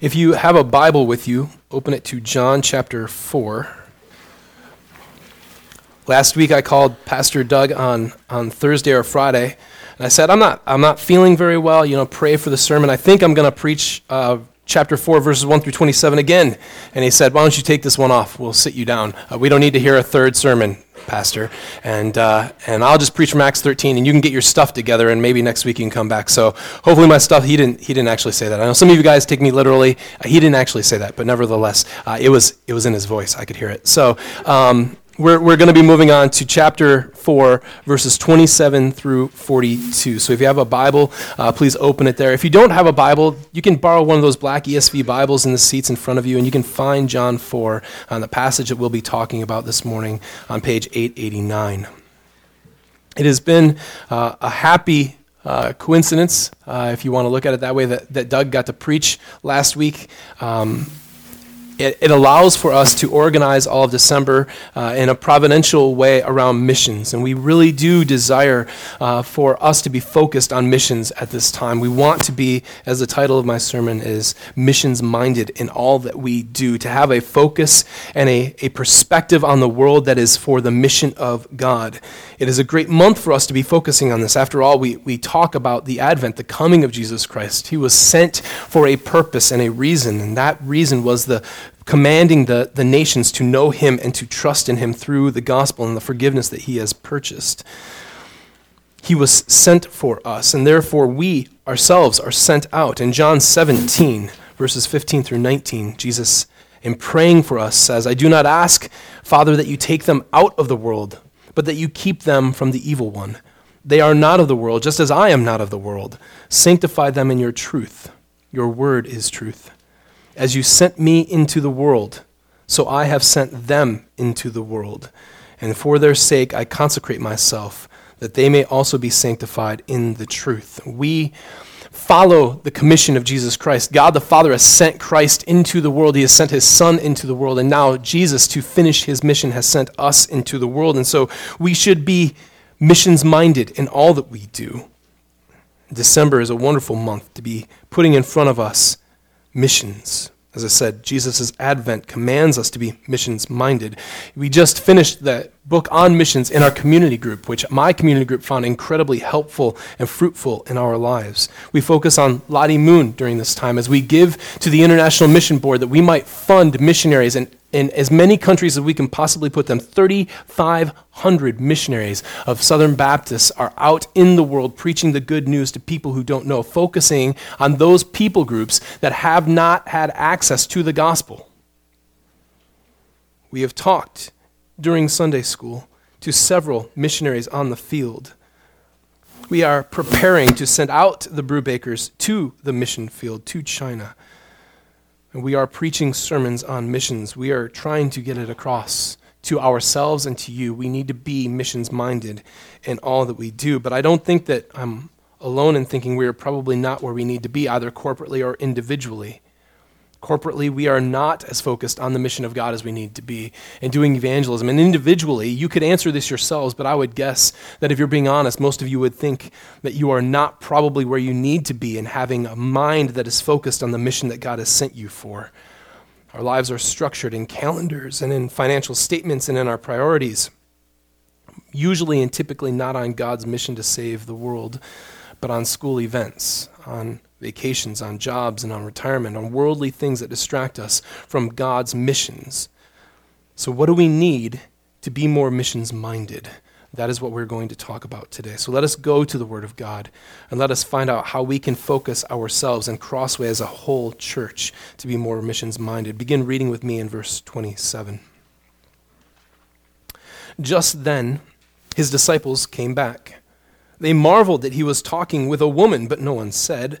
If you have a Bible with you, open it to John chapter 4. Last week I called Pastor Doug on Thursday or Friday, and I said, I'm not feeling very well, pray for the sermon. I think I'm going to preach chapter 4, verses 1 through 27 again. And he said, why don't you take this one off? We'll sit you down. We don't need to hear a third sermon, Pastor. And I'll just preach from Acts 13, and you can get your stuff together, and maybe next week you can come back. So hopefully my stuff, he didn't actually say that. I know some of you guys take me literally. He didn't actually say that, but nevertheless, it was in his voice. I could hear it. So we're going to be moving on to chapter 4, verses 27 through 42. So if you have a Bible, please open it there. If you don't have a Bible, you can borrow one of those black ESV Bibles in the seats in front of you, and you can find John 4 on the passage that we'll be talking about this morning on page 889. It has been a happy coincidence, if you want to look at it that way, that Doug got to preach last week. It allows for us to organize all of December in a providential way around missions. And we really do desire for us to be focused on missions at this time. We want to be, as the title of my sermon is, missions-minded in all that we do, to have a focus and a perspective on the world that is for the mission of God. It is a great month for us to be focusing on this. After all, we talk about the advent, the coming of Jesus Christ. He was sent for a purpose and a reason, and that reason was commanding the nations to know him and to trust in him through the gospel and the forgiveness that he has purchased. He was sent for us, and therefore we ourselves are sent out. In John 17, verses 15 through 19, Jesus, in praying for us, says, I do not ask, Father, that you take them out of the world, but that you keep them from the evil one. They are not of the world, just as I am not of the world. Sanctify them in your truth. Your word is truth. As you sent me into the world, so I have sent them into the world. And for their sake I consecrate myself, that they may also be sanctified in the truth. We follow the commission of Jesus Christ. God the Father has sent Christ into the world. He has sent his Son into the world. And now Jesus, to finish his mission, has sent us into the world. And so we should be missions-minded in all that we do. December is a wonderful month to be putting in front of us missions. As I said, Jesus' advent commands us to be missions-minded. We just finished the book on missions in our community group, which my community group found incredibly helpful and fruitful in our lives. We focus on Lottie Moon during this time as we give to the International Mission Board that we might fund missionaries in as many countries as we can possibly put them. 3,500 missionaries of Southern Baptists are out in the world preaching the good news to people who don't know, focusing on those people groups that have not had access to the gospel. We have talked during Sunday school to several missionaries on the field. We are preparing to send out the Brewbakers to the mission field, to China. And we are preaching sermons on missions. We are trying to get it across to ourselves and to you. We need to be missions-minded in all that we do. But I don't think that I'm alone in thinking we are probably not where we need to be, either corporately or individually. Corporately, we are not as focused on the mission of God as we need to be in doing evangelism. And individually, you could answer this yourselves, but I would guess that if you're being honest, most of you would think that you are not probably where you need to be in having a mind that is focused on the mission that God has sent you for. Our lives are structured in calendars and in financial statements and in our priorities, usually and typically not on God's mission to save the world, but on school events, on vacations, on jobs, and on retirement, on worldly things that distract us from God's missions. So what do we need to be more missions-minded? That is what we're going to talk about today. So let us go to the Word of God, and let us find out how we can focus ourselves and Crossway as a whole church to be more missions-minded. Begin reading with me in verse 27. Just then, his disciples came back. They marveled that he was talking with a woman, but no one said,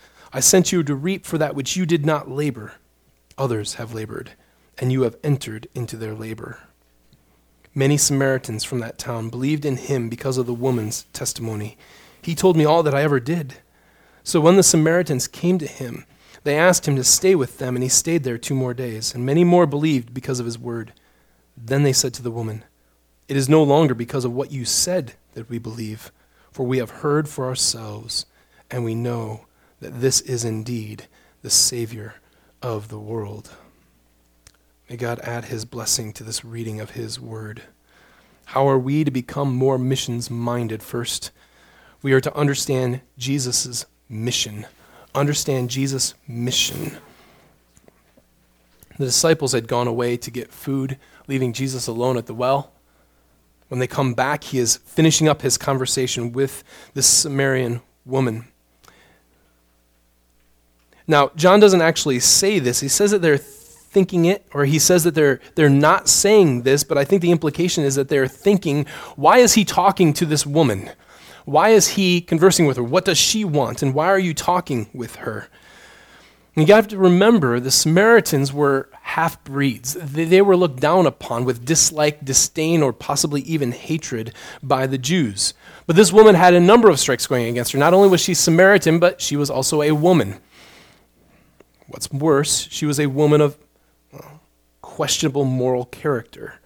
I sent you to reap for that which you did not labor. Others have labored, and you have entered into their labor. Many Samaritans from that town believed in him because of the woman's testimony. He told me all that I ever did. So when the Samaritans came to him, they asked him to stay with them, and he stayed there 2 more days. And many more believed because of his word. Then they said to the woman, it is no longer because of what you said that we believe, for we have heard for ourselves, and we know that this is indeed the Savior of the world. May God add his blessing to this reading of his word. How are we to become more missions-minded? First, we are to understand Jesus' mission. Understand Jesus' mission. The disciples had gone away to get food, leaving Jesus alone at the well. When they come back, he is finishing up his conversation with this Samaritan woman. Now, John doesn't actually say this. He says that they're thinking it, or he says that they're not saying this, but I think the implication is that they're thinking, why is he talking to this woman? Why is he conversing with her? What does she want? And why are you talking with her? And you have to remember, the Samaritans were half-breeds. They were looked down upon with dislike, disdain, or possibly even hatred by the Jews. But this woman had a number of strikes going against her. Not only was she Samaritan, but she was also a woman. What's worse, she was a woman of questionable moral character.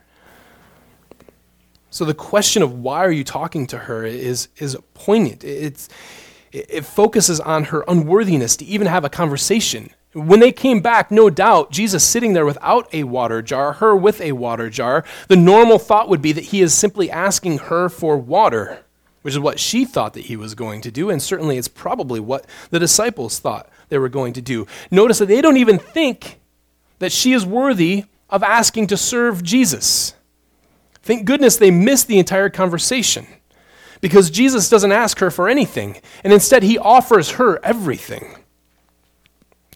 So the question of why are you talking to her is poignant. It focuses on her unworthiness to even have a conversation. When they came back, no doubt, Jesus sitting there without a water jar, her with a water jar, the normal thought would be that he is simply asking her for water, which is what she thought that he was going to do, and certainly it's probably what the disciples thought they were going to do. Notice that they don't even think that she is worthy of asking to serve Jesus. Thank goodness they missed the entire conversation, because Jesus doesn't ask her for anything, and instead he offers her everything.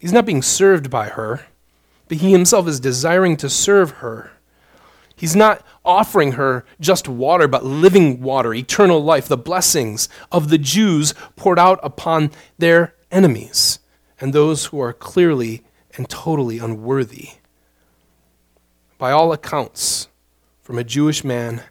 He's not being served by her, but he himself is desiring to serve her. He's not offering her just water, but living water, eternal life, the blessings of the Jews poured out upon their enemies and those who are clearly and totally unworthy. By all accounts, from a Jewish man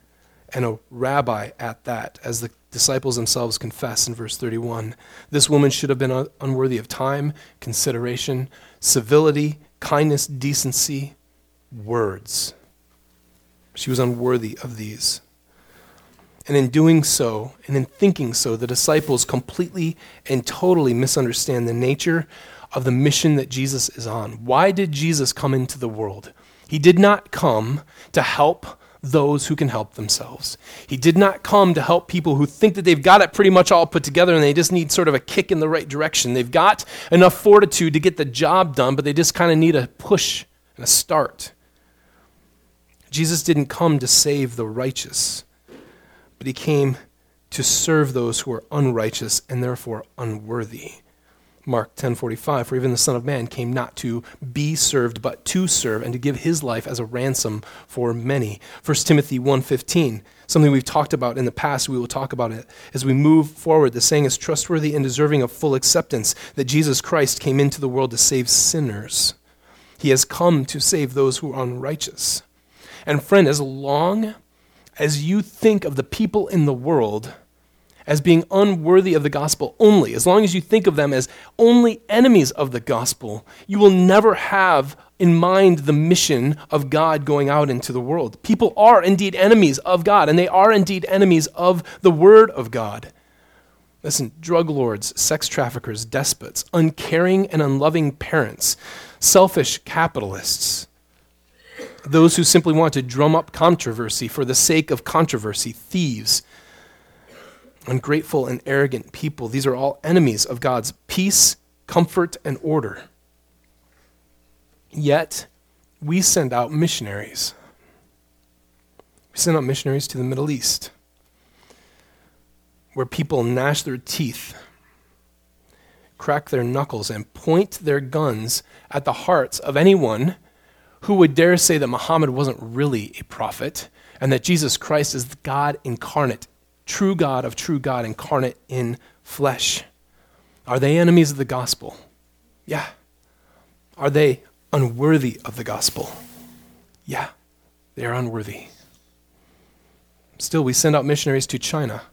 and a rabbi at that, as the disciples themselves confess in verse 31. This woman should have been unworthy of time, consideration, civility, kindness, decency, words. She was unworthy of these. And in doing so, and in thinking so, the disciples completely and totally misunderstand the nature of the mission that Jesus is on. Why did Jesus come into the world? He did not come to help those who can help themselves. He did not come to help people who think that they've got it pretty much all put together and they just need sort of a kick in the right direction. They've got enough fortitude to get the job done, but they just kind of need a push and a start. Jesus didn't come to save the righteous, but he came to serve those who are unrighteous and therefore unworthy. Mark 10:45, for even the Son of Man came not to be served, but to serve, and to give his life as a ransom for many. 1 Timothy 1:15, something we've talked about in the past, we will talk about it as we move forward. The saying is trustworthy and deserving of full acceptance, that Jesus Christ came into the world to save sinners. He has come to save those who are unrighteous. And friend, as long as you think of the people in the world as being unworthy of the gospel only, as long as you think of them as only enemies of the gospel, you will never have in mind the mission of God going out into the world. People are indeed enemies of God, and they are indeed enemies of the Word of God. Listen, drug lords, sex traffickers, despots, uncaring and unloving parents, selfish capitalists, those who simply want to drum up controversy for the sake of controversy, thieves, ungrateful and arrogant people, these are all enemies of God's peace, comfort, and order. Yet, we send out missionaries. We send out missionaries to the Middle East, where people gnash their teeth, crack their knuckles, and point their guns at the hearts of anyone who would dare say that Muhammad wasn't really a prophet and that Jesus Christ is the God incarnate, true God of true God incarnate in flesh. Are they enemies of the gospel? Yeah. Are they unworthy of the gospel? Yeah, they are unworthy. Still, we send out missionaries to China,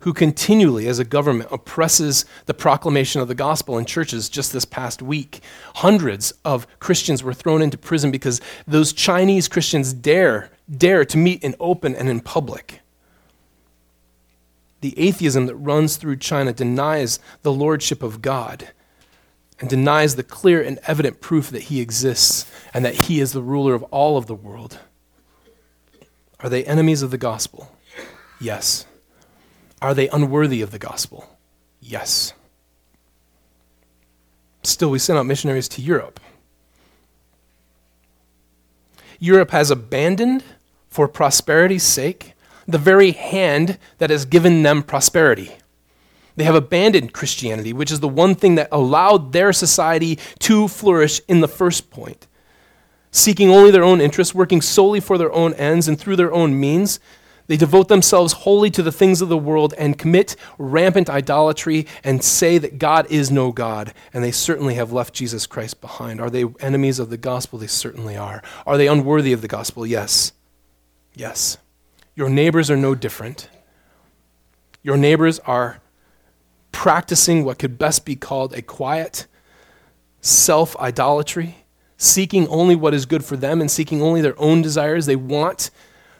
who continually, as a government, oppresses the proclamation of the gospel in churches. Just this past week, hundreds of Christians were thrown into prison because those Chinese Christians dare to meet in open and in public. The atheism that runs through China denies the lordship of God and denies the clear and evident proof that he exists and that he is the ruler of all of the world. Are they enemies of the gospel? Yes. Are they unworthy of the gospel? Yes. Still, we send out missionaries to Europe. Europe has abandoned, for prosperity's sake, the very hand that has given them prosperity. They have abandoned Christianity, which is the one thing that allowed their society to flourish in the first point. Seeking only their own interests, working solely for their own ends and through their own means, they devote themselves wholly to the things of the world and commit rampant idolatry and say that God is no God, and they certainly have left Jesus Christ behind. Are they enemies of the gospel? They certainly are. Are they unworthy of the gospel? Yes. Yes. Your neighbors are no different. Your neighbors are practicing what could best be called a quiet self-idolatry, seeking only what is good for them and seeking only their own desires. They want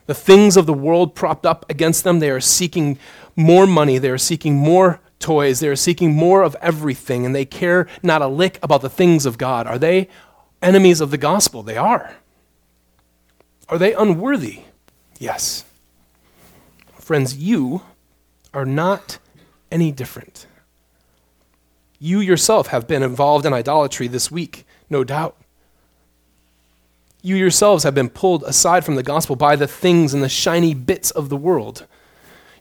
the things of the world propped up against them. They are seeking more money. They are seeking more toys. They are seeking more of everything, and they care not a lick about the things of God. Are they enemies of the gospel? They are. Are they unworthy? Yes. Friends, you are not any different. You yourself have been involved in idolatry this week, no doubt. You yourselves have been pulled aside from the gospel by the things and the shiny bits of the world.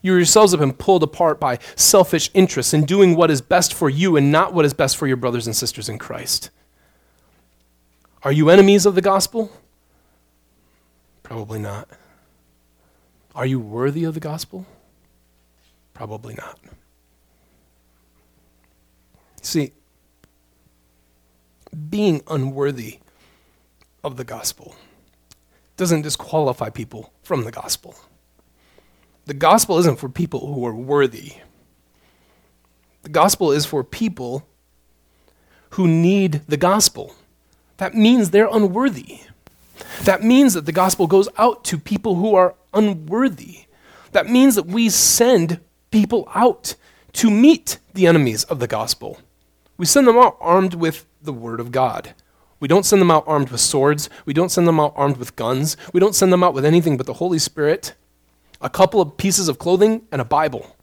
You yourselves have been pulled apart by selfish interests in doing what is best for you and not what is best for your brothers and sisters in Christ. Are you enemies of the gospel? Probably not. Are you worthy of the gospel? Probably not. See, being unworthy of the gospel doesn't disqualify people from the gospel. The gospel isn't for people who are worthy. The gospel is for people who need the gospel. That means they're unworthy. That means that the gospel goes out to people who are unworthy. That means that we send people out to meet the enemies of the gospel. We send them out armed with the word of God. We don't send them out armed with swords. We don't send them out armed with guns. We don't send them out with anything but the Holy Spirit, a couple of pieces of clothing, and a Bible.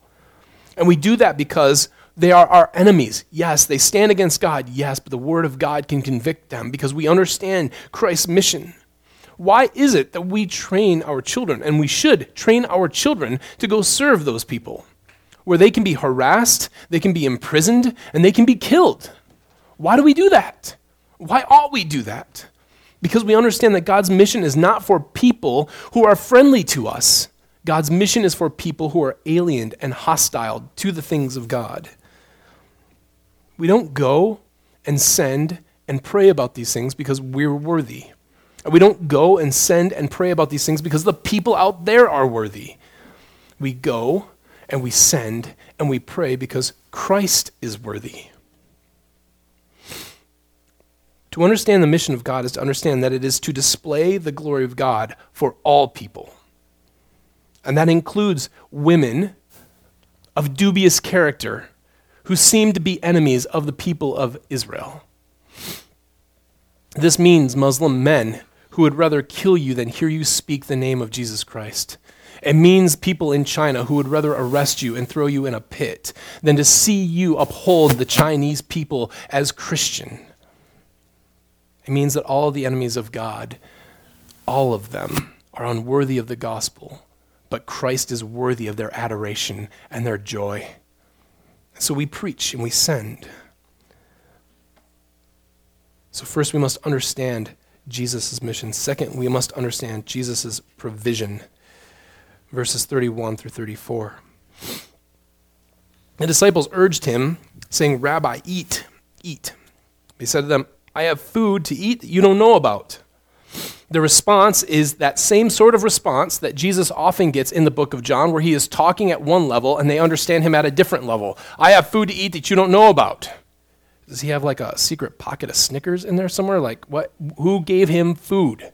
And we do that because they are our enemies. Yes, they stand against God. Yes, but the Word of God can convict them because we understand Christ's mission. Why is it that we train our children, and we should train our children to go serve those people, where they can be harassed, they can be imprisoned, and they can be killed? Why do we do that? Why ought we do that? Because we understand that God's mission is not for people who are friendly to us. God's mission is for people who are alien and hostile to the things of God. We don't go and send and pray about these things because we're worthy. And we don't go and send and pray about these things because the people out there are worthy. We go and we send and we pray because Christ is worthy. To understand the mission of God is to understand that it is to display the glory of God for all people. And that includes women of dubious character who seem to be enemies of the people of Israel. This means Muslim men who would rather kill you than hear you speak the name of Jesus Christ. It means people in China who would rather arrest you and throw you in a pit than to see you uphold the Chinese people as Christian. It means that all the enemies of God, all of them, are unworthy of the gospel, but Christ is worthy of their adoration and their joy. So we preach and we send. So first, we must understand Jesus' mission. Second, we must understand Jesus' provision. Verses 31 through 34. The disciples urged him, saying, "Rabbi, eat, eat." He said to them, "I have food to eat that you don't know about." The response is that same sort of response that Jesus often gets in the book of John, where he is talking at one level and they understand him at a different level. "I have food to eat that you don't know about." Does he have like a secret pocket of Snickers in there somewhere? Like what? Who gave him food?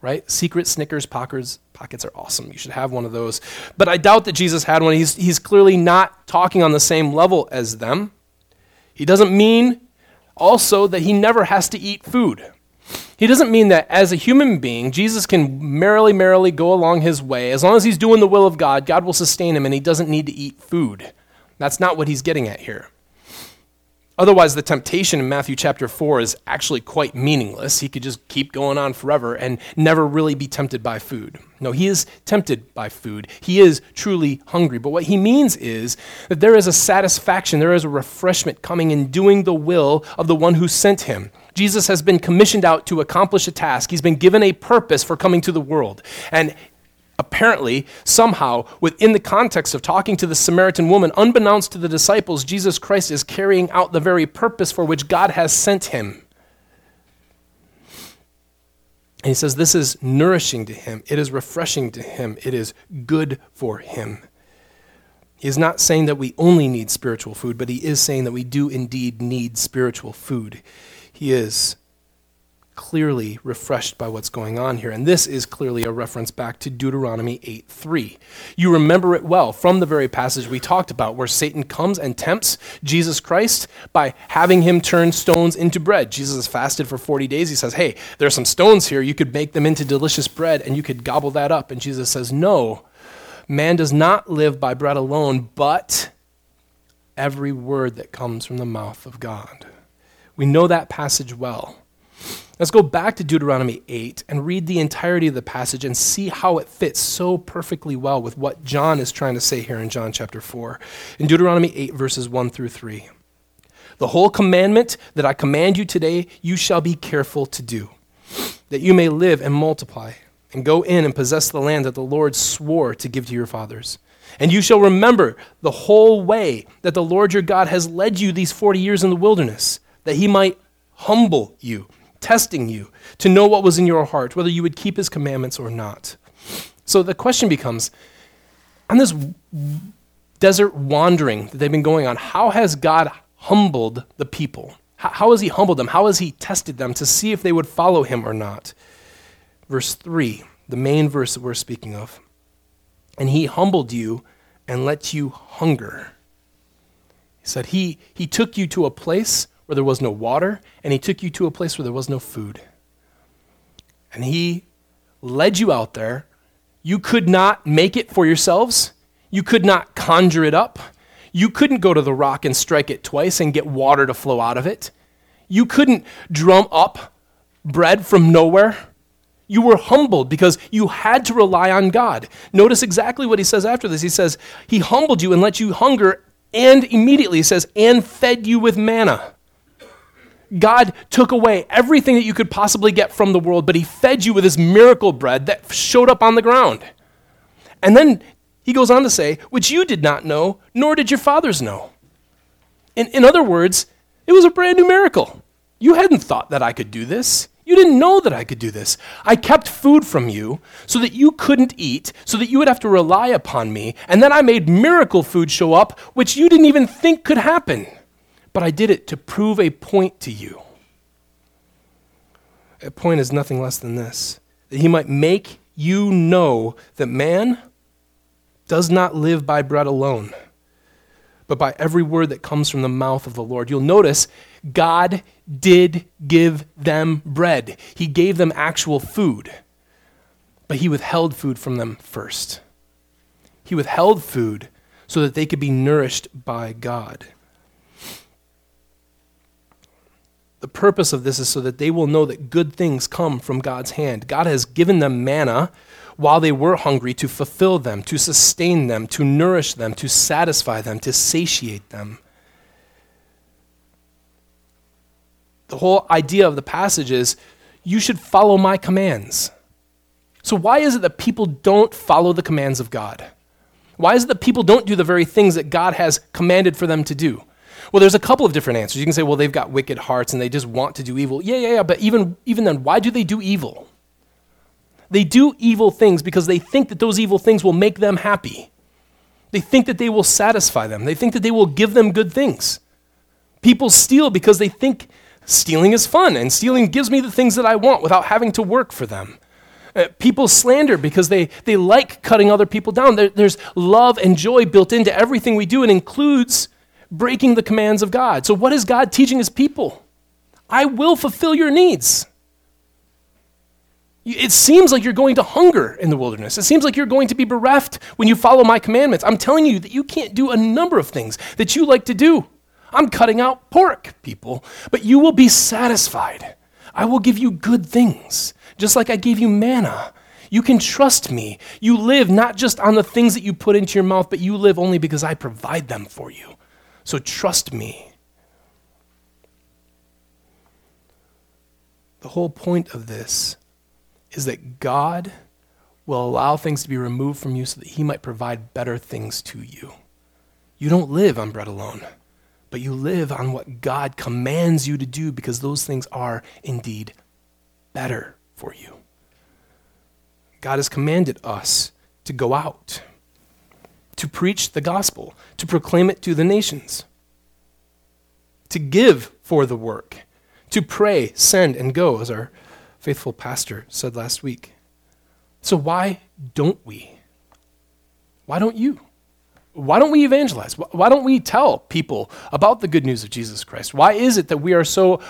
Right? Secret Snickers pockets are awesome. You should have one of those. But I doubt that Jesus had one. He's clearly not talking on the same level as them. He doesn't mean also that he never has to eat food. He doesn't mean that as a human being, Jesus can merrily go along his way. As long as he's doing the will of God, God will sustain him and he doesn't need to eat food. That's not what he's getting at here. Otherwise, the temptation in Matthew chapter 4 is actually quite meaningless. He could just keep going on forever and never really be tempted by food. No, he is tempted by food. He is truly hungry. But what he means is that there is a satisfaction, there is a refreshment coming in doing the will of the one who sent him. Jesus has been commissioned out to accomplish a task. He's been given a purpose for coming to the world. And apparently, somehow, within the context of talking to the Samaritan woman, unbeknownst to the disciples, Jesus Christ is carrying out the very purpose for which God has sent him. And he says this is nourishing to him. It is refreshing to him. It is good for him. He is not saying that we only need spiritual food, but he is saying that we do indeed need spiritual food. He is clearly refreshed by what's going on here. And this is clearly a reference back to Deuteronomy 8:3. You remember it well from the very passage we talked about where Satan comes and tempts Jesus Christ by having him turn stones into bread. Jesus fasted for 40 days. He says, "Hey, there's some stones here. You could make them into delicious bread and you could gobble that up." And Jesus says, "No, man does not live by bread alone, but every word that comes from the mouth of God." We know that passage well. Let's go back to Deuteronomy 8 and read the entirety of the passage and see how it fits so perfectly well with what John is trying to say here in John chapter 4. In Deuteronomy 8, verses 1 through 3. "The whole commandment that I command you today, you shall be careful to do, that you may live and multiply, and go in and possess the land that the Lord swore to give to your fathers. And you shall remember the whole way that the Lord your God has led you these 40 years in the wilderness, that he might humble you, testing you to know what was in your heart, whether you would keep his commandments or not." So the question becomes, on this desert wandering that they've been going on, how has God humbled the people? How has he humbled them? How has he tested them to see if they would follow him or not? Verse 3, the main verse that we're speaking of. "And he humbled you and let you hunger." He said he took you to a place where there was no water, and he took you to a place where there was no food. And he led you out there. You could not make it for yourselves. You could not conjure it up. You couldn't go to the rock and strike it twice and get water to flow out of it. You couldn't drum up bread from nowhere. You were humbled because you had to rely on God. Notice exactly what he says after this. He says, "He humbled you and let you hunger," and immediately he says, "and fed you with manna." God took away everything that you could possibly get from the world, but he fed you with this miracle bread that showed up on the ground. And then he goes on to say, "which you did not know, nor did your fathers know." In other words, it was a brand new miracle. You hadn't thought that I could do this. You didn't know that I could do this. I kept food from you so that you couldn't eat, so that you would have to rely upon me. And then I made miracle food show up, which you didn't even think could happen. But I did it to prove a point to you. A point is nothing less than this, that he might make you know that man does not live by bread alone, but by every word that comes from the mouth of the Lord. You'll notice God did give them bread. He gave them actual food, but he withheld food from them first. He withheld food so that they could be nourished by God. The purpose of this is so that they will know that good things come from God's hand. God has given them manna while they were hungry to fulfill them, to sustain them, to nourish them, to satisfy them, to satiate them. The whole idea of the passage is, you should follow my commands. So why is it that people don't follow the commands of God? Why is it that people don't do the very things that God has commanded for them to do? Well, there's a couple of different answers. You can say, well, they've got wicked hearts and they just want to do evil. Yeah, but even then, why do they do evil? They do evil things because they think that those evil things will make them happy. They think that they will satisfy them. They think that they will give them good things. People steal because they think stealing is fun and stealing gives me the things that I want without having to work for them. People slander because they like cutting other people down. There's love and joy built into everything we do, and includes breaking the commands of God. So what is God teaching his people? I will fulfill your needs. It seems like you're going to hunger in the wilderness. It seems like you're going to be bereft when you follow my commandments. I'm telling you that you can't do a number of things that you like to do. I'm cutting out pork, people, but you will be satisfied. I will give you good things, just like I gave you manna. You can trust me. You live not just on the things that you put into your mouth, but you live only because I provide them for you. So trust me. The whole point of this is that God will allow things to be removed from you so that he might provide better things to you. You don't live on bread alone, but you live on what God commands you to do, because those things are indeed better for you. God has commanded us to go out, to preach the gospel, to proclaim it to the nations, to give for the work, to pray, send, and go, as our faithful pastor said last week. So why don't we? Why don't you? Why don't we evangelize? Why don't we tell people about the good news of Jesus Christ? Why is it that we are so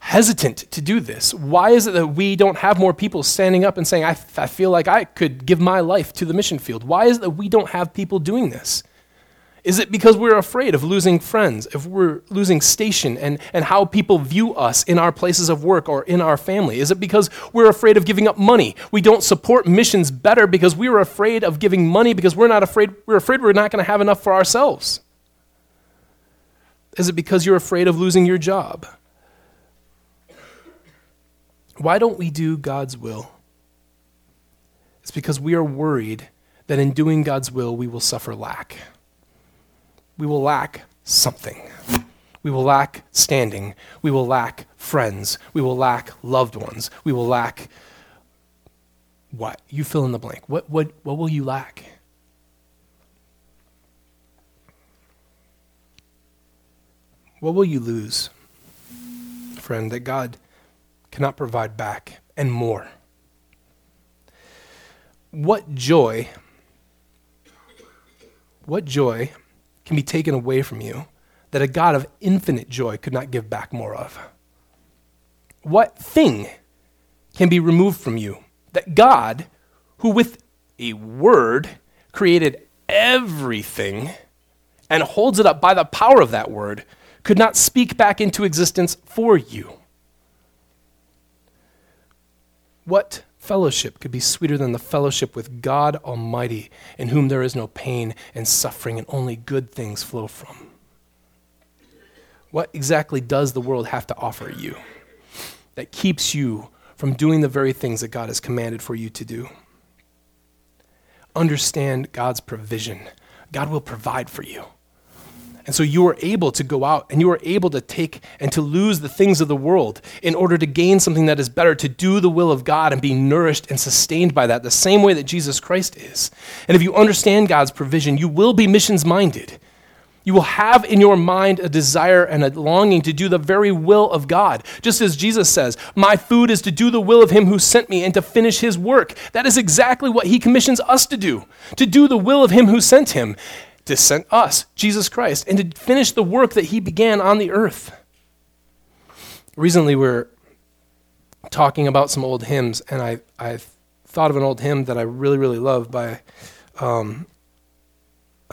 hesitant to do this? Why is it that we don't have more people standing up and saying, I feel like I could give my life to the mission field? Why is it that we don't have people doing this? Is it because we're afraid of losing friends, if we're losing station and how people view us in our places of work or in our family? Is it because we're afraid of giving up money? We don't support missions better because we were afraid of giving money, because we're afraid we're not going to have enough for ourselves. Is it because you're afraid of losing your job? Why don't we do God's will? It's because we are worried that in doing God's will, we will suffer lack. We will lack something. We will lack standing. We will lack friends. We will lack loved ones. We will lack what? You fill in the blank. What will you lack? What will you lose, friend, that God cannot provide back and more? What joy can be taken away from you that a God of infinite joy could not give back more of? What thing can be removed from you that God, who with a word created everything and holds it up by the power of that word, could not speak back into existence for you? What fellowship could be sweeter than the fellowship with God Almighty, in whom there is no pain and suffering, and only good things flow from? What exactly does the world have to offer you that keeps you from doing the very things that God has commanded for you to do? Understand God's provision. God will provide for you. And so you are able to go out, and you are able to take and to lose the things of the world in order to gain something that is better, to do the will of God and be nourished and sustained by that, the same way that Jesus Christ is. And if you understand God's provision, you will be missions-minded. You will have in your mind a desire and a longing to do the very will of God. Just as Jesus says, my food is to do the will of him who sent me and to finish his work. That is exactly what he commissions us to do the will of him who sent him. To send us, Jesus Christ, and to finish the work that he began on the earth. Recently, we were talking about some old hymns, and I thought of an old hymn that I really, really love by a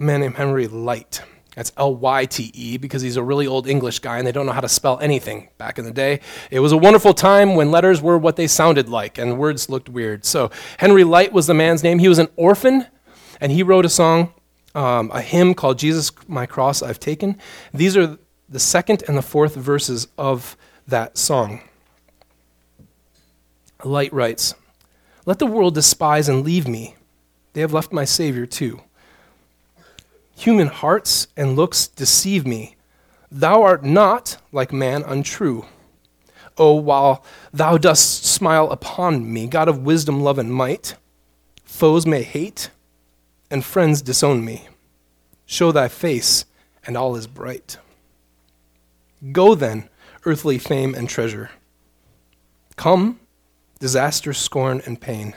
man named Henry Lyte. That's Lyte, because he's a really old English guy and they don't know how to spell anything back in the day. It was a wonderful time when letters were what they sounded like and words looked weird. So Henry Lyte was the man's name. He was an orphan, and he wrote a song, a hymn called Jesus, My Cross I've Taken. These are the second and the fourth verses of that song. Lyte writes, "Let the world despise and leave me. They have left my Savior too. Human hearts and looks deceive me. Thou art not like man untrue. Oh, while thou dost smile upon me, God of wisdom, love, and might, foes may hate and friends disown me. Show thy face, and all is bright. Go then, earthly fame and treasure. Come, disaster, scorn, and pain.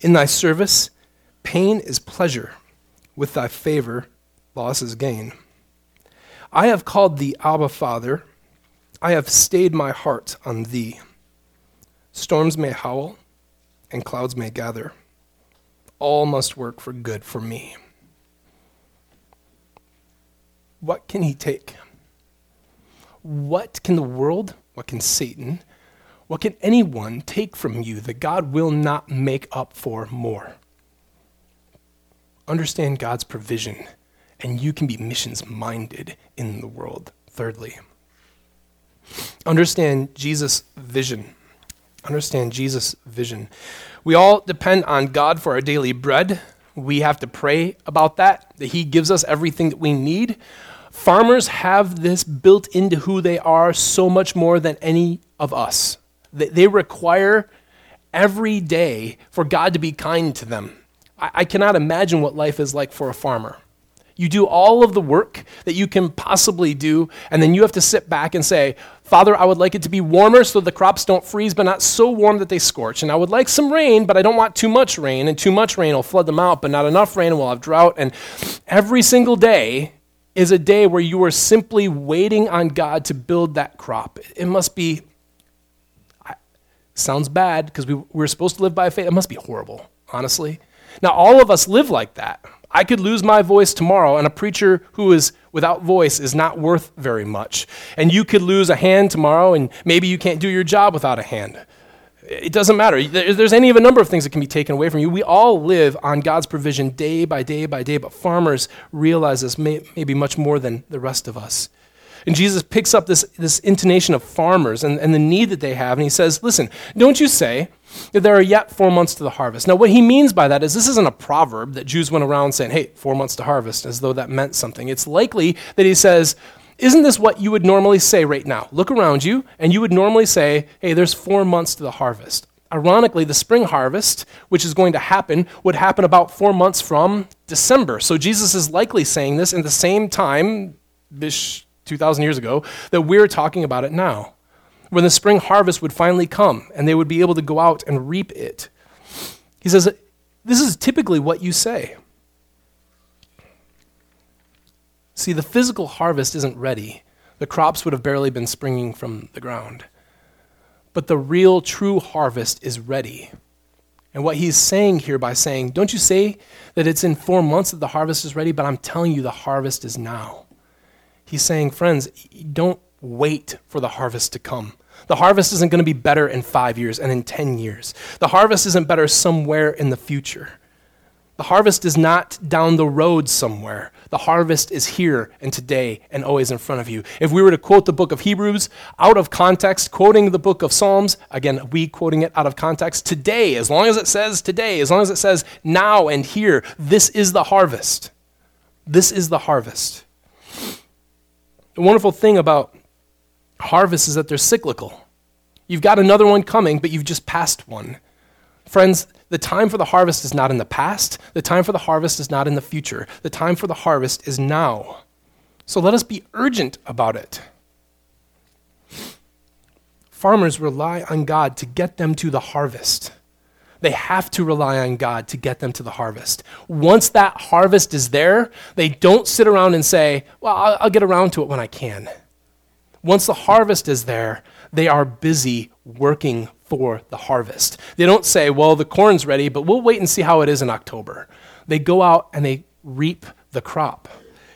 In thy service, pain is pleasure. With thy favor, loss is gain. I have called thee, Abba, Father. I have stayed my heart on thee. Storms may howl, and clouds may gather. All must work for good for me." What can he take? What can the world, what can Satan, what can anyone take from you that God will not make up for more? Understand God's provision, and you can be missions-minded in the world. Thirdly, understand Jesus' vision. Understand Jesus' vision. We all depend on God for our daily bread. We have to pray about that He gives us everything that we need. Farmers have this built into who they are so much more than any of us. They require every day for God to be kind to them. I cannot imagine what life is like for a farmer. You do all of the work that you can possibly do, and then you have to sit back and say, "Father, I would like it to be warmer so the crops don't freeze, but not so warm that they scorch. And I would like some rain, but I don't want too much rain, and too much rain will flood them out, but not enough rain and we'll have drought." And every single day is a day where you are simply waiting on God to build that crop. It must be, sounds bad because we're supposed to live by faith. It must be horrible, honestly. Now, all of us live like that. I could lose my voice tomorrow, and a preacher who is without voice is not worth very much. And you could lose a hand tomorrow, and maybe you can't do your job without a hand. It doesn't matter. There's any of a number of things that can be taken away from you. We all live on God's provision day by day by day, but farmers realize this maybe much more than the rest of us. And Jesus picks up this intonation of farmers and the need that they have, and he says, "Listen, don't you say that there are yet 4 months to the harvest?" Now, what he means by that is this isn't a proverb that Jews went around saying, "Hey, 4 months to harvest," as though that meant something. It's likely that he says, "Isn't this what you would normally say right now? Look around you, and you would normally say, 'Hey, there's 4 months to the harvest.'" Ironically, the spring harvest, which is going to happen, would happen about 4 months from December. So Jesus is likely saying this in the same time, 2,000 years ago, that we're talking about it now, when the spring harvest would finally come and they would be able to go out and reap it. He says, this is typically what you say. See, the physical harvest isn't ready. The crops would have barely been springing from the ground. But the real, true harvest is ready. And what he's saying here by saying, "Don't you say that it's in 4 months that the harvest is ready, but I'm telling you the harvest is now." He's saying, friends, don't wait for the harvest to come. The harvest isn't going to be better in 5 years and in 10 years. The harvest isn't better somewhere in the future. The harvest is not down the road somewhere. The harvest is here and today and always in front of you. If we were to quote the book of Hebrews out of context, quoting the book of Psalms, again, we quoting it out of context, today, as long as it says today, as long as it says now and here, this is the harvest. This is the harvest. The wonderful thing about harvests is that they're cyclical. You've got another one coming, but you've just passed one. Friends, the time for the harvest is not in the past. The time for the harvest is not in the future. The time for the harvest is now. So let us be urgent about it. Farmers rely on God to get them to the harvest. They have to rely on God to get them to the harvest. Once that harvest is there, they don't sit around and say, "Well, I'll get around to it when I can." Once the harvest is there, they are busy working for the harvest. They don't say, "Well, the corn's ready, but we'll wait and see how it is in October." They go out and they reap the crop.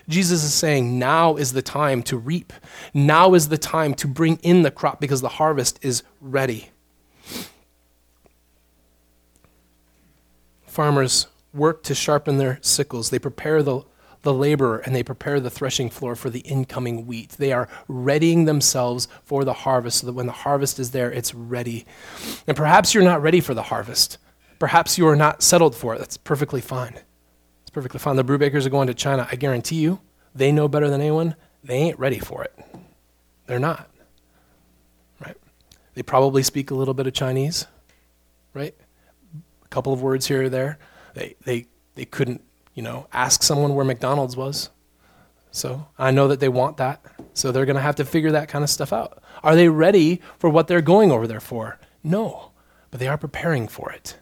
Jesus is saying now is the time to reap. Now is the time to bring in the crop because the harvest is ready. Farmers work to sharpen their sickles. They prepare the laborer and they prepare the threshing floor for the incoming wheat. They are readying themselves for the harvest so that when the harvest is there, it's ready. And perhaps you're not ready for the harvest. Perhaps you are not settled for it. That's perfectly fine. It's perfectly fine. The Brewbakers are going to China. I guarantee you, they know better than anyone. They ain't ready for it. They're not. Right? They probably speak a little bit of Chinese. Right? A couple of words here or there. They couldn't, ask someone where McDonald's was. So I know that they want that. So they're going to have to figure that kind of stuff out. Are they ready for what they're going over there for? No, but they are preparing for it.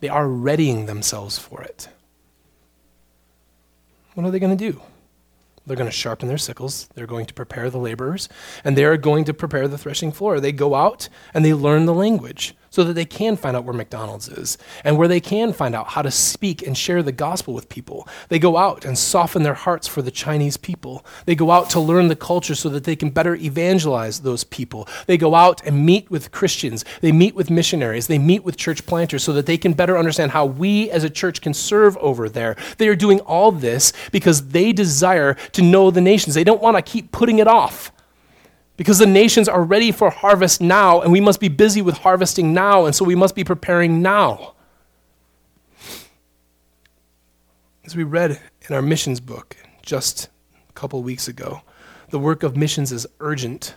They are readying themselves for it. What are they going to do? They're going to sharpen their sickles. They're going to prepare the laborers, and they're going to prepare the threshing floor. They go out and they learn the language so that they can find out where McDonald's is and where they can find out how to speak and share the gospel with people. They go out and soften their hearts for the Chinese people. They go out to learn the culture so that they can better evangelize those people. They go out and meet with Christians. They meet with missionaries. They meet with church planters so that they can better understand how we as a church can serve over there. They are doing all this because they desire to know the nations. They don't want to keep putting it off because the nations are ready for harvest now, and we must be busy with harvesting now, and so we must be preparing now. As we read in our missions book just a couple weeks ago, the work of missions is urgent,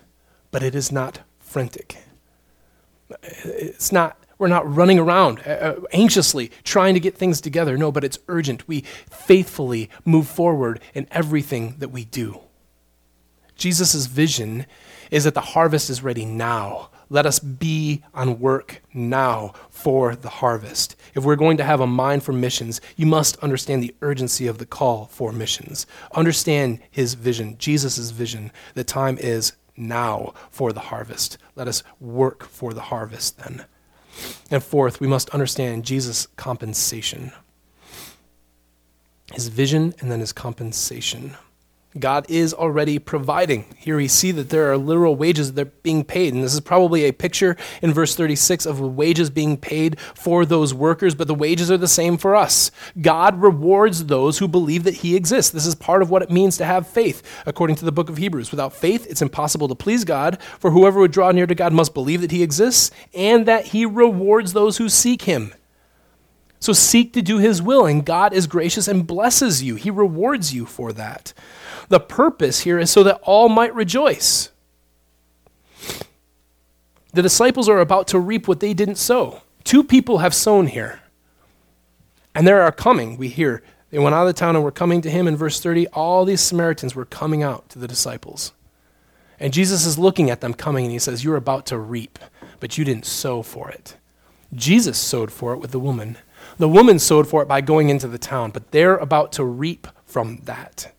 but it is not frantic. It's not, we're not running around anxiously trying to get things together. No, but it's urgent. We faithfully move forward in everything that we do. Jesus' vision is that the harvest is ready now. Let us be on work now for the harvest. If we're going to have a mind for missions, you must understand the urgency of the call for missions. Understand his vision, Jesus' vision. The time is now for the harvest. Let us work for the harvest then. And fourth, we must understand Jesus' compensation. His vision and then his compensation. God is already providing. Here we see that there are literal wages that are being paid. And this is probably a picture in verse 36 of wages being paid for those workers, but the wages are the same for us. God rewards those who believe that he exists. This is part of what it means to have faith, according to the book of Hebrews. Without faith, it's impossible to please God, for whoever would draw near to God must believe that he exists and that he rewards those who seek him. So seek to do his will, and God is gracious and blesses you. He rewards you for that. The purpose here is so that all might rejoice. The disciples are about to reap what they didn't sow. Two people have sown here, and there are coming. We hear they went out of the town and were coming to him. In verse 30, all these Samaritans were coming out to the disciples. And Jesus is looking at them coming, and he says, you're about to reap, but you didn't sow for it. Jesus sowed for it with the woman. The woman sowed for it by going into the town, but they're about to reap from that.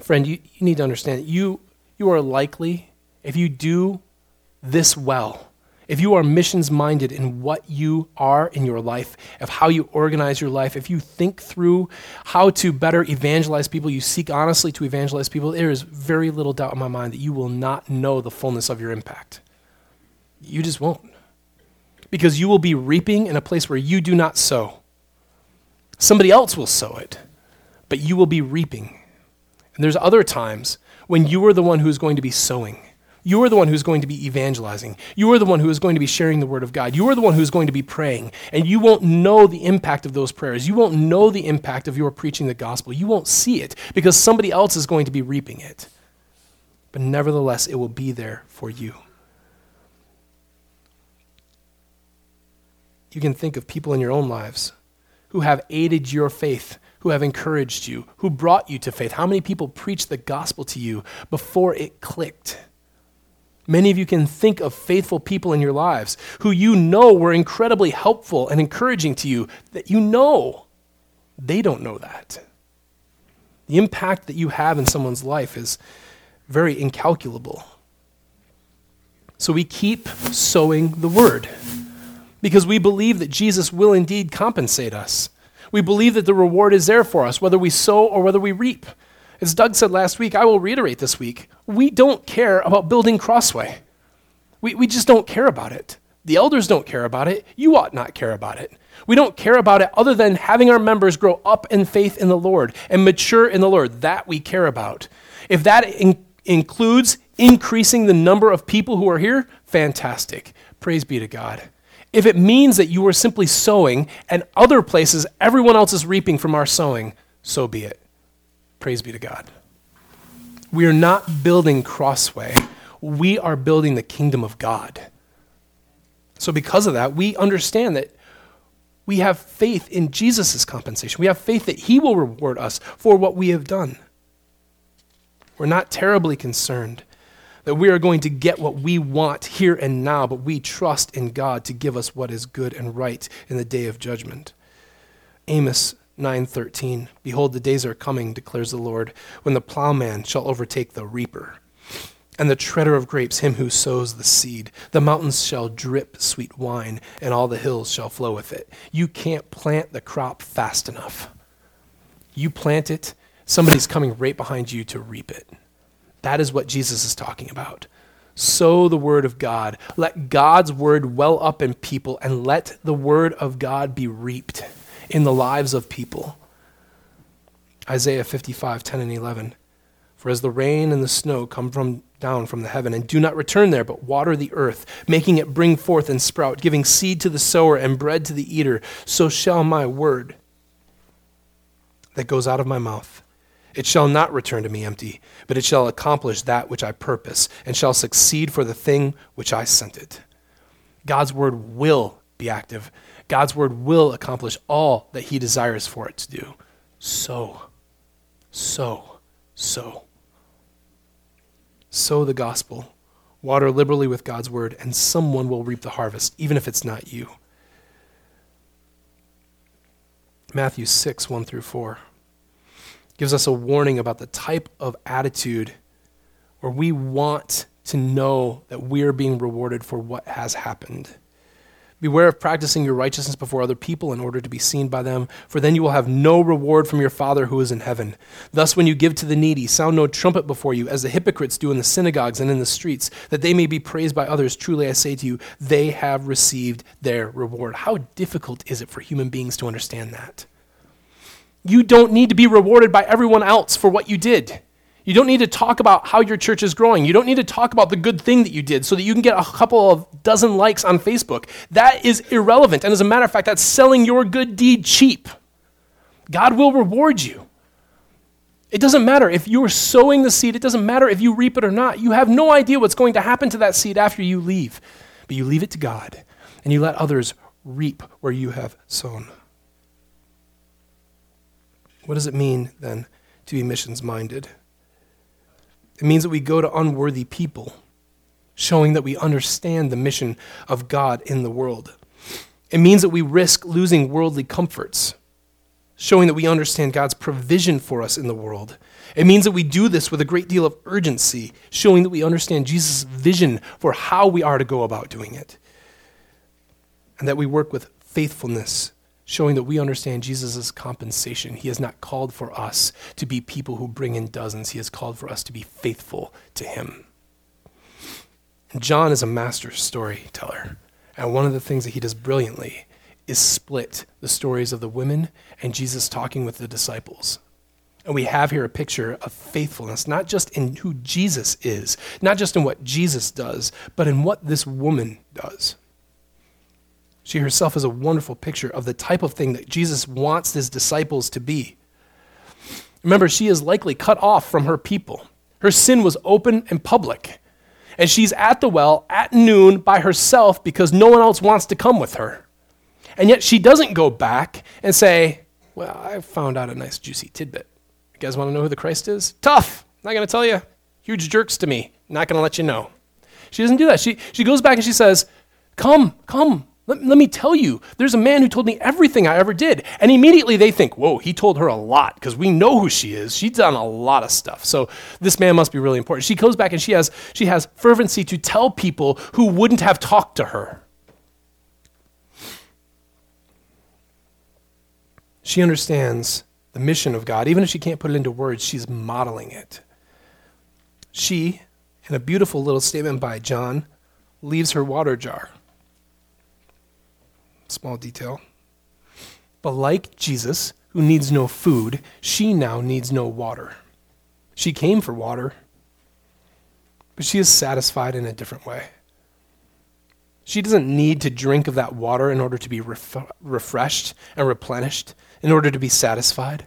Friend, you need to understand, you are likely, if you do this well, if you are missions-minded in what you are in your life, of how you organize your life, if you think through how to better evangelize people, you seek honestly to evangelize people, there is very little doubt in my mind that you will not know the fullness of your impact. You just won't. Because you will be reaping in a place where you do not sow. Somebody else will sow it, but you will be reaping. And there's other times when you are the one who is going to be sowing. You are the one who is going to be evangelizing. You are the one who is going to be sharing the word of God. You are the one who is going to be praying. And you won't know the impact of those prayers. You won't know the impact of your preaching the gospel. You won't see it because somebody else is going to be reaping it. But nevertheless, it will be there for you. You can think of people in your own lives who have aided your faith, who have encouraged you, who brought you to faith. How many people preached the gospel to you before it clicked? Many of you can think of faithful people in your lives who you know were incredibly helpful and encouraging to you that you know they don't know that. The impact that you have in someone's life is very incalculable. So we keep sowing the word because we believe that Jesus will indeed compensate us. We believe that the reward is there for us, whether we sow or whether we reap. As Doug said last week, I will reiterate this week, we don't care about building Crossway. We just don't care about it. The elders don't care about it. You ought not care about it. We don't care about it other than having our members grow up in faith in the Lord and mature in the Lord. That we care about. If that includes increasing the number of people who are here, fantastic. Praise be to God. If it means that you are simply sowing and other places everyone else is reaping from our sowing, so be it. Praise be to God. We are not building Crossway. We are building the kingdom of God. So because of that, we understand that we have faith in Jesus' compensation. We have faith that he will reward us for what we have done. We're not terribly concerned that we are going to get what we want here and now, but we trust in God to give us what is good and right in the day of judgment. Amos 9:13, behold, the days are coming, declares the Lord, when the plowman shall overtake the reaper, and the treader of grapes, him who sows the seed. The mountains shall drip sweet wine, and all the hills shall flow with it. You can't plant the crop fast enough. You plant it, somebody's coming right behind you to reap it. That is what Jesus is talking about. Sow the word of God. Let God's word well up in people, and let the word of God be reaped in the lives of people. Isaiah 55:10-11. For as the rain and the snow come down from the heaven and do not return there, but water the earth, making it bring forth and sprout, giving seed to the sower and bread to the eater, so shall my word that goes out of my mouth. It shall not return to me empty, but it shall accomplish that which I purpose and shall succeed for the thing which I sent it. God's word will be active. God's word will accomplish all that he desires for it to do. Sow the gospel, water liberally with God's word, and someone will reap the harvest, even if it's not you. Matthew 6:1-4 gives us a warning about the type of attitude where we want to know that we are being rewarded for what has happened. Beware of practicing your righteousness before other people in order to be seen by them, for then you will have no reward from your Father who is in heaven. Thus, when you give to the needy, sound no trumpet before you, as the hypocrites do in the synagogues and in the streets, that they may be praised by others. Truly, I say to you, they have received their reward. How difficult is it for human beings to understand that? You don't need to be rewarded by everyone else for what you did. You don't need to talk about how your church is growing. You don't need to talk about the good thing that you did so that you can get a couple of dozen likes on Facebook. That is irrelevant. And as a matter of fact, that's selling your good deed cheap. God will reward you. It doesn't matter if you're sowing the seed. It doesn't matter if you reap it or not. You have no idea what's going to happen to that seed after you leave. But you leave it to God and you let others reap where you have sown. What does it mean then to be missions-minded? It means that we go to unworthy people, showing that we understand the mission of God in the world. It means that we risk losing worldly comforts, showing that we understand God's provision for us in the world. It means that we do this with a great deal of urgency, showing that we understand Jesus' vision for how we are to go about doing it. And that we work with faithfulness, showing that we understand Jesus' compensation. He has not called for us to be people who bring in dozens. He has called for us to be faithful to him. And John is a master storyteller. And one of the things that he does brilliantly is split the stories of the women and Jesus talking with the disciples. And we have here a picture of faithfulness, not just in who Jesus is, not just in what Jesus does, but in what this woman does. She herself is a wonderful picture of the type of thing that Jesus wants his disciples to be. Remember, she is likely cut off from her people. Her sin was open and public. And she's at the well at noon by herself because no one else wants to come with her. And yet she doesn't go back and say, well, I found out a nice juicy tidbit. You guys want to know who the Christ is? Tough. Not going to tell you. Huge jerks to me. Not going to let you know. She doesn't do that. She goes back and she says, come. Let me tell you, there's a man who told me everything I ever did. And immediately they think, whoa, he told her a lot because we know who she is. She's done a lot of stuff. So this man must be really important. She goes back and she has fervency to tell people who wouldn't have talked to her. She understands the mission of God. Even if she can't put it into words, she's modeling it. She, in a beautiful little statement by John, leaves her water jar. Small detail. But like Jesus, who needs no food, she now needs no water. She came for water, but she is satisfied in a different way. She doesn't need to drink of that water in order to be refreshed and replenished, in order to be satisfied.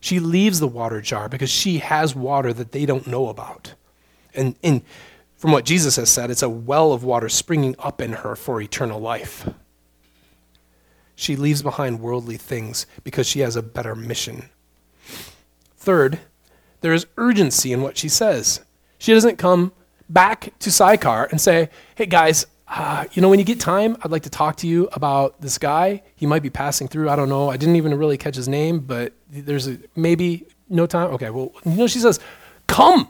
She leaves the water jar because she has water that they don't know about. And from what Jesus has said, it's a well of water springing up in her for eternal life. She leaves behind worldly things because she has a better mission. Third, there is urgency in what she says. She doesn't come back to Sychar and say, hey guys, when you get time, I'd like to talk to you about this guy. He might be passing through. I don't know. I didn't even really catch his name, but there's maybe no time. Okay, well, she says, come.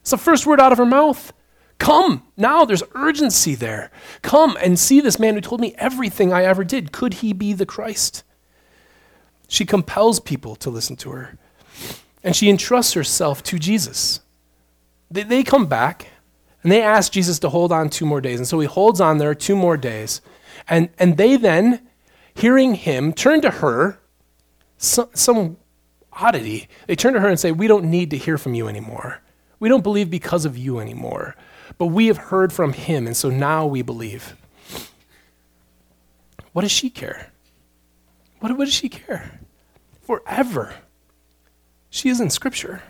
It's the first word out of her mouth. Come now, there's urgency there. Come and see this man who told me everything I ever did. Could he be the Christ? She compels people to listen to her, and she entrusts herself to Jesus. They come back, and they ask Jesus to hold on 2 more days, and so he holds on there 2 more days, and they then, hearing him, turn to her, some oddity. They turn to her and say, we don't need to hear from you anymore. We don't believe because of you anymore. But we have heard from him, and so now we believe. What does she care? What does she care? Forever. She is in Scripture.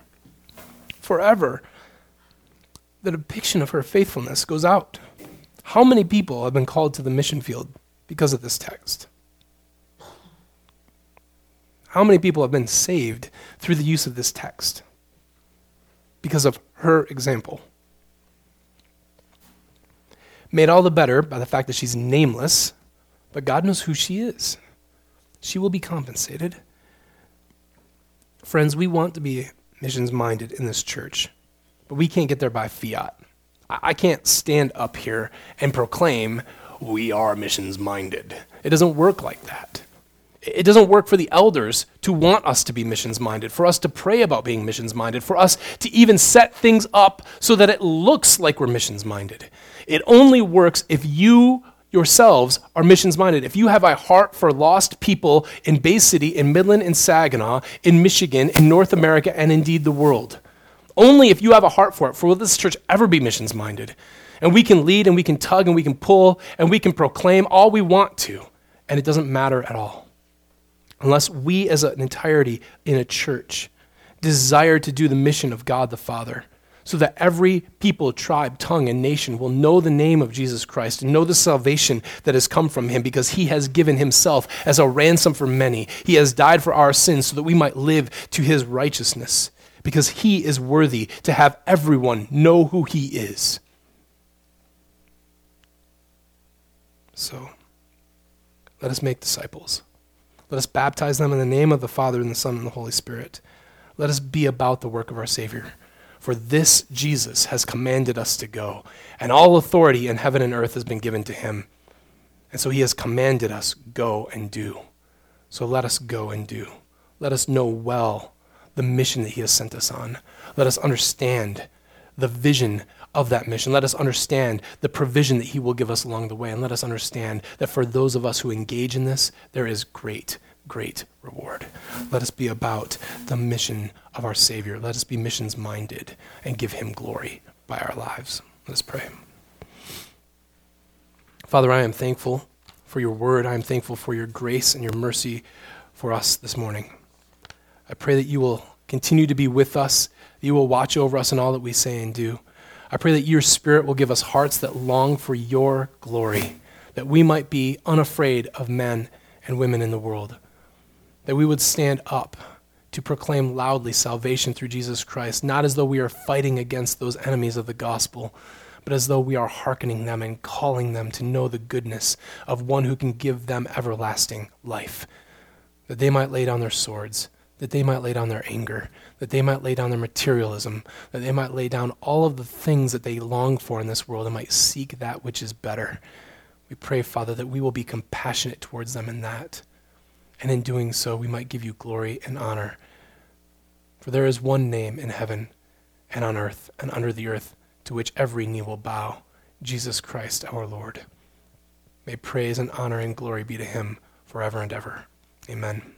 Forever. The depiction of her faithfulness goes out. How many people have been called to the mission field because of this text? How many people have been saved through the use of this text because of her example? Made all the better by the fact that she's nameless, but God knows who she is. She will be compensated. Friends, we want to be missions-minded in this church, but we can't get there by fiat. I can't stand up here and proclaim, we are missions-minded. It doesn't work like that. It doesn't work for the elders to want us to be missions-minded, for us to pray about being missions-minded, for us to even set things up so that it looks like we're missions-minded. It only works if you yourselves are missions-minded. If you have a heart for lost people in Bay City, in Midland, in Saginaw, in Michigan, in North America, and indeed the world. Only if you have a heart for it, for will this church ever be missions-minded. And we can lead, and we can tug, and we can pull, and we can proclaim all we want to, and it doesn't matter at all. Unless we as an entirety in a church desire to do the mission of God the Father, so that every people, tribe, tongue, and nation will know the name of Jesus Christ and know the salvation that has come from him, because he has given himself as a ransom for many. He has died for our sins so that we might live to his righteousness, because he is worthy to have everyone know who he is. So, let us make disciples. Let us baptize them in the name of the Father, and the Son, and the Holy Spirit. Let us be about the work of our Savior. For this Jesus has commanded us to go, and all authority in heaven and earth has been given to him. And so he has commanded us, go and do. So let us go and do. Let us know well the mission that he has sent us on. Let us understand the vision of that mission. Let us understand the provision that he will give us along the way. And let us understand that for those of us who engage in this, there is great, great reward. Let us be about the mission of our Savior. Let us be missions-minded and give him glory by our lives. Let us pray. Father, I am thankful for your word. I am thankful for your grace and your mercy for us this morning. I pray that you will continue to be with us, that you will watch over us in all that we say and do. I pray that your Spirit will give us hearts that long for your glory, that we might be unafraid of men and women in the world, that we would stand up to proclaim loudly salvation through Jesus Christ, not as though we are fighting against those enemies of the gospel, but as though we are hearkening them and calling them to know the goodness of one who can give them everlasting life, that they might lay down their swords, that they might lay down their anger, that they might lay down their materialism, that they might lay down all of the things that they long for in this world and might seek that which is better. We pray, Father, that we will be compassionate towards them in that. and in doing so we might give you glory and honor. For there is one name in heaven and on earth and under the earth to which every knee will bow, Jesus Christ our Lord. May praise and honor and glory be to him forever and ever. Amen.